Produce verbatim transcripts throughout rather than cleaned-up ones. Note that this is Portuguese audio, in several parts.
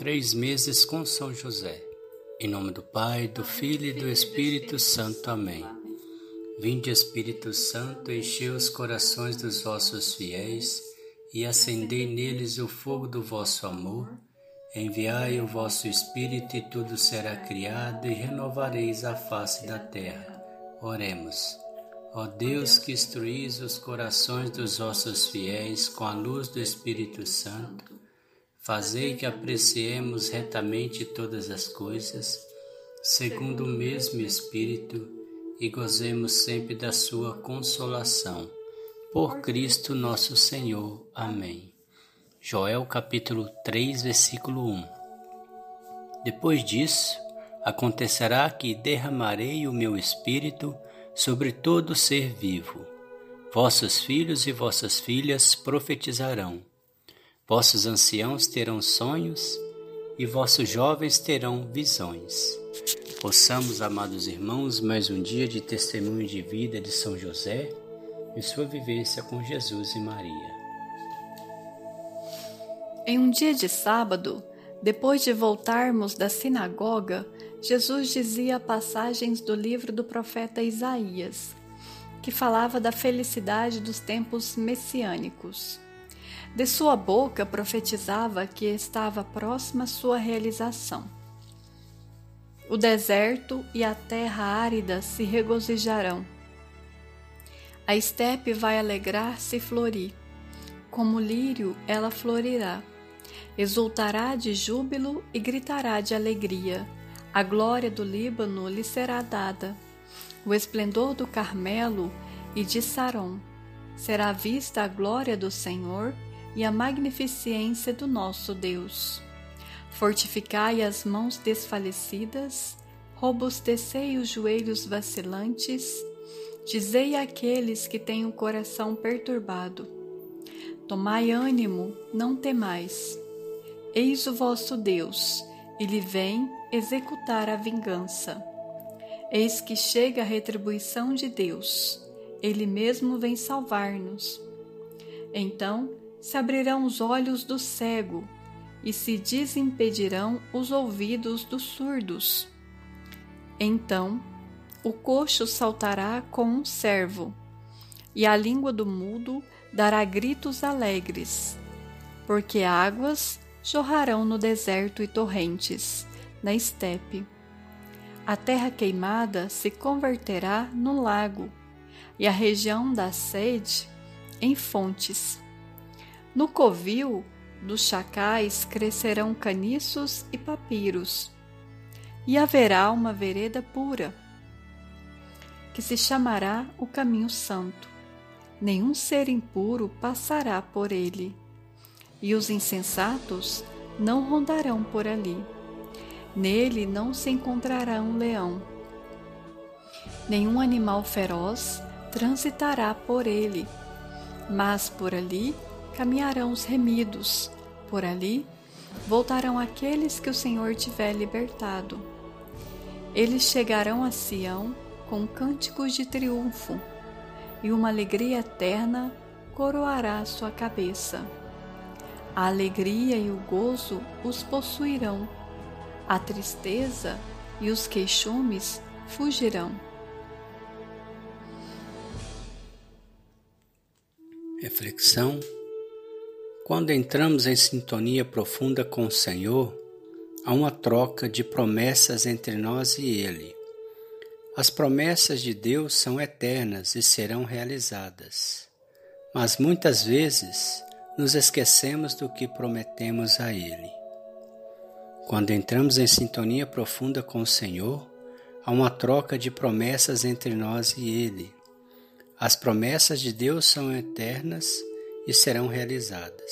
Três meses com São José. Em nome do Pai, do Filho e do Espírito Santo. Amém. Vinde, Espírito Santo, enchei os corações dos vossos fiéis e acendei neles o fogo do vosso amor. Enviai o vosso Espírito e tudo será criado e renovareis a face da terra. Oremos. Ó Deus, que instruís os corações dos vossos fiéis com a luz do Espírito Santo, fazei que apreciemos retamente todas as coisas, segundo o mesmo Espírito, e gozemos sempre da sua consolação. Por Cristo nosso Senhor. Amém. Joel capítulo três, versículo um. Depois disso, acontecerá que derramarei o meu espírito sobre todo ser vivo. Vossos filhos e vossas filhas profetizarão. Vossos anciãos terão sonhos e vossos jovens terão visões. Possamos, amados irmãos, mais um dia de testemunho de vida de São José e sua vivência com Jesus e Maria. Em um dia de sábado, depois de voltarmos da sinagoga, Jesus dizia passagens do livro do profeta Isaías, que falava da felicidade dos tempos messiânicos. De sua boca profetizava que estava próxima sua realização. O deserto e a terra árida se regozijarão. A estepe vai alegrar-se e florir. Como lírio, ela florirá, exultará de júbilo e gritará de alegria. A glória do Líbano lhe será dada. O esplendor do Carmelo e de Sarão. Será vista a glória do Senhor e a magnificência do nosso Deus. Fortificai as mãos desfalecidas, robustecei os joelhos vacilantes, dizei àqueles que têm o coração perturbado: tomai ânimo, não temais. Eis o vosso Deus, ele vem executar a vingança. Eis que chega a retribuição de Deus, ele mesmo vem salvar-nos. Então se abrirão os olhos do cego e se desimpedirão os ouvidos dos surdos. Então o coxo saltará como um cervo e a língua do mudo dará gritos alegres, porque águas jorrarão no deserto e torrentes, na estepe. A terra queimada se converterá num lago, e a região da sede em fontes. No covil dos chacais crescerão caniços e papiros, e haverá uma vereda pura, que se chamará o Caminho Santo. Nenhum ser impuro passará por ele, e os insensatos não rondarão por ali. Nele não se encontrará um leão. Nenhum animal feroz transitará por ele, mas por ali caminharão os remidos. Por ali voltarão aqueles que o Senhor tiver libertado. Eles chegarão a Sião com cânticos de triunfo, e uma alegria eterna coroará sua cabeça. A alegria e o gozo os possuirão, a tristeza e os queixumes fugirão. Reflexão: quando entramos em sintonia profunda com o Senhor, há uma troca de promessas entre nós e Ele. As promessas de Deus são eternas e serão realizadas, mas muitas vezes nos esquecemos do que prometemos a Ele. Quando entramos em sintonia profunda com o Senhor, há uma troca de promessas entre nós e Ele. As promessas de Deus são eternas e serão realizadas,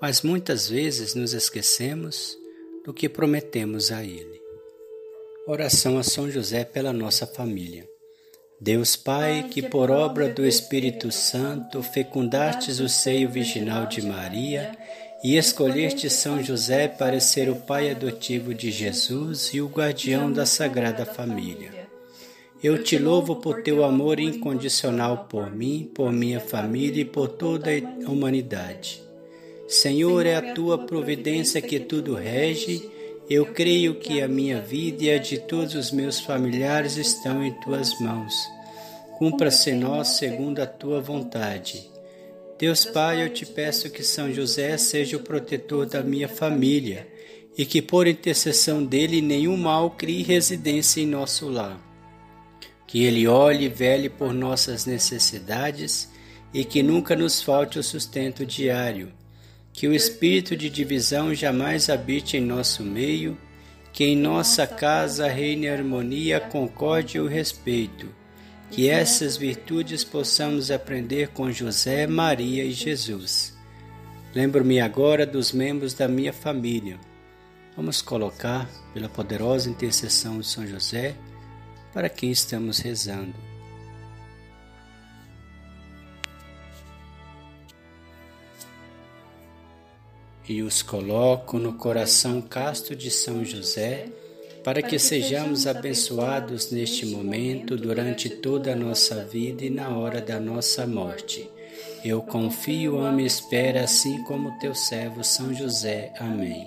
mas muitas vezes nos esquecemos do que prometemos a Ele. Oração a São José pela nossa família. Deus Pai, que por obra do Espírito Santo fecundastes o seio virginal de Maria e escolheste São José para ser o pai adotivo de Jesus e o guardião da Sagrada Família, eu te louvo por teu amor incondicional por mim, por minha família e por toda a humanidade. Senhor, é a tua providência que tudo rege. Eu creio que a minha vida e a de todos os meus familiares estão em tuas mãos. Cumpra-se nós segundo a tua vontade. Deus Pai, eu te peço que São José seja o protetor da minha família e que, por intercessão dele, nenhum mal crie residência em nosso lar. Que ele olhe e vele por nossas necessidades e que nunca nos falte o sustento diário. Que o espírito de divisão jamais habite em nosso meio, que em nossa casa reine a harmonia, a concórdia e o respeito. Que essas virtudes possamos aprender com José, Maria e Jesus. Lembro-me agora dos membros da minha família. Vamos colocar, pela poderosa intercessão de São José, para quem estamos rezando. E os coloco no coração casto de São José, para que sejamos abençoados neste momento, durante toda a nossa vida e na hora da nossa morte. Eu confio, amo e espero, assim como teu servo São José. Amém.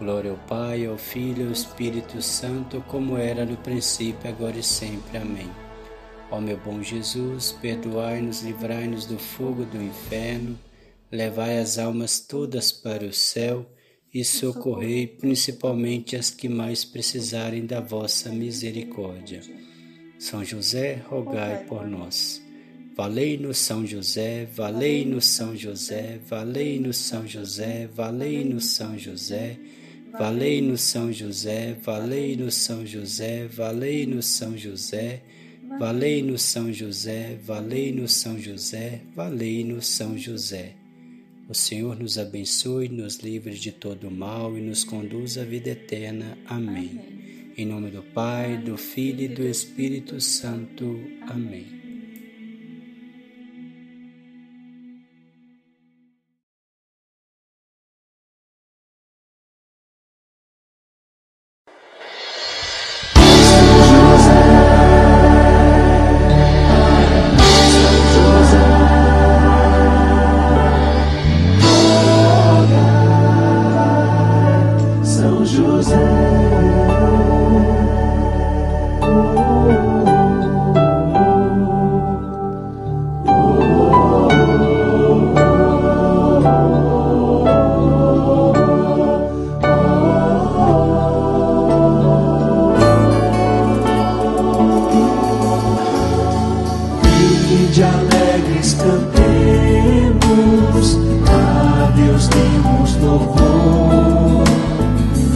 Glória ao Pai, ao Filho e ao Espírito Santo, como era no princípio, agora e sempre. Amém. Ó meu bom Jesus, perdoai-nos, livrai-nos do fogo do inferno, levai as almas todas para o céu e socorrei principalmente as que mais precisarem da vossa misericórdia. São José, rogai por nós. Valei-nos São José, valei-nos São José, valei-nos São José, valei-nos São José, valei-nos São José, valei-nos São José, valei-nos São José, valei-nos São José, valei-nos São José, valei-nos São José. O Senhor nos abençoe, nos livre de todo o mal e nos conduz à vida eterna. Amém. Em nome do Pai, do Filho e do Espírito Santo. Amém.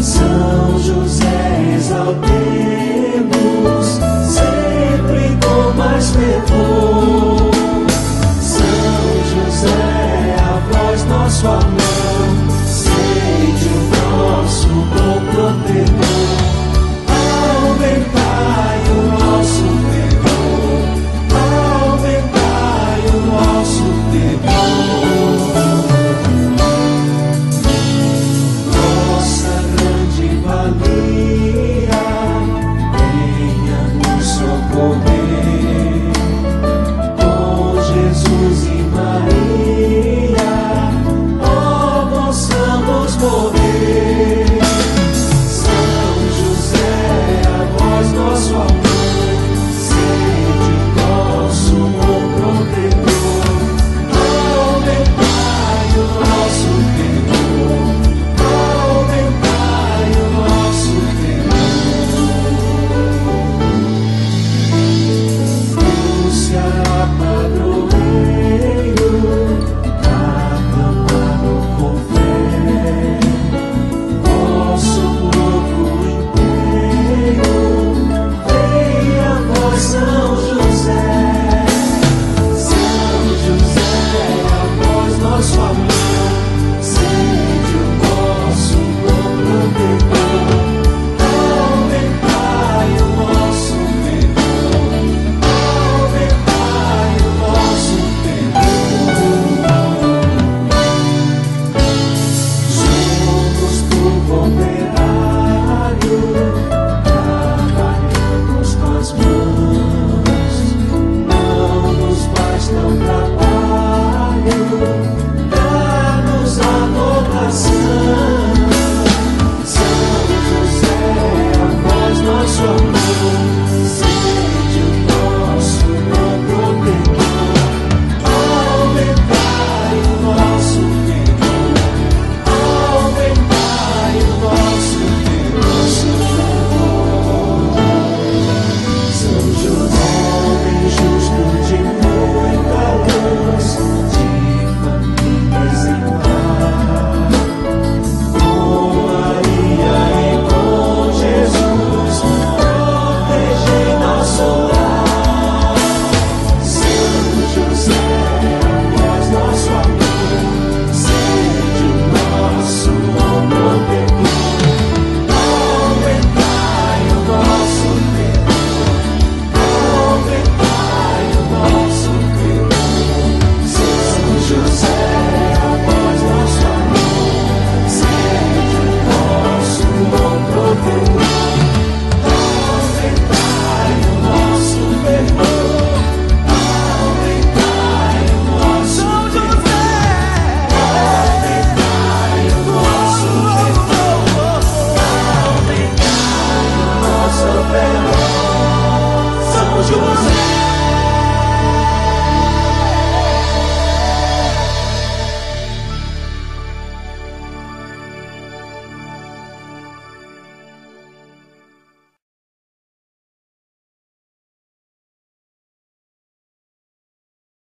São José, exaltei.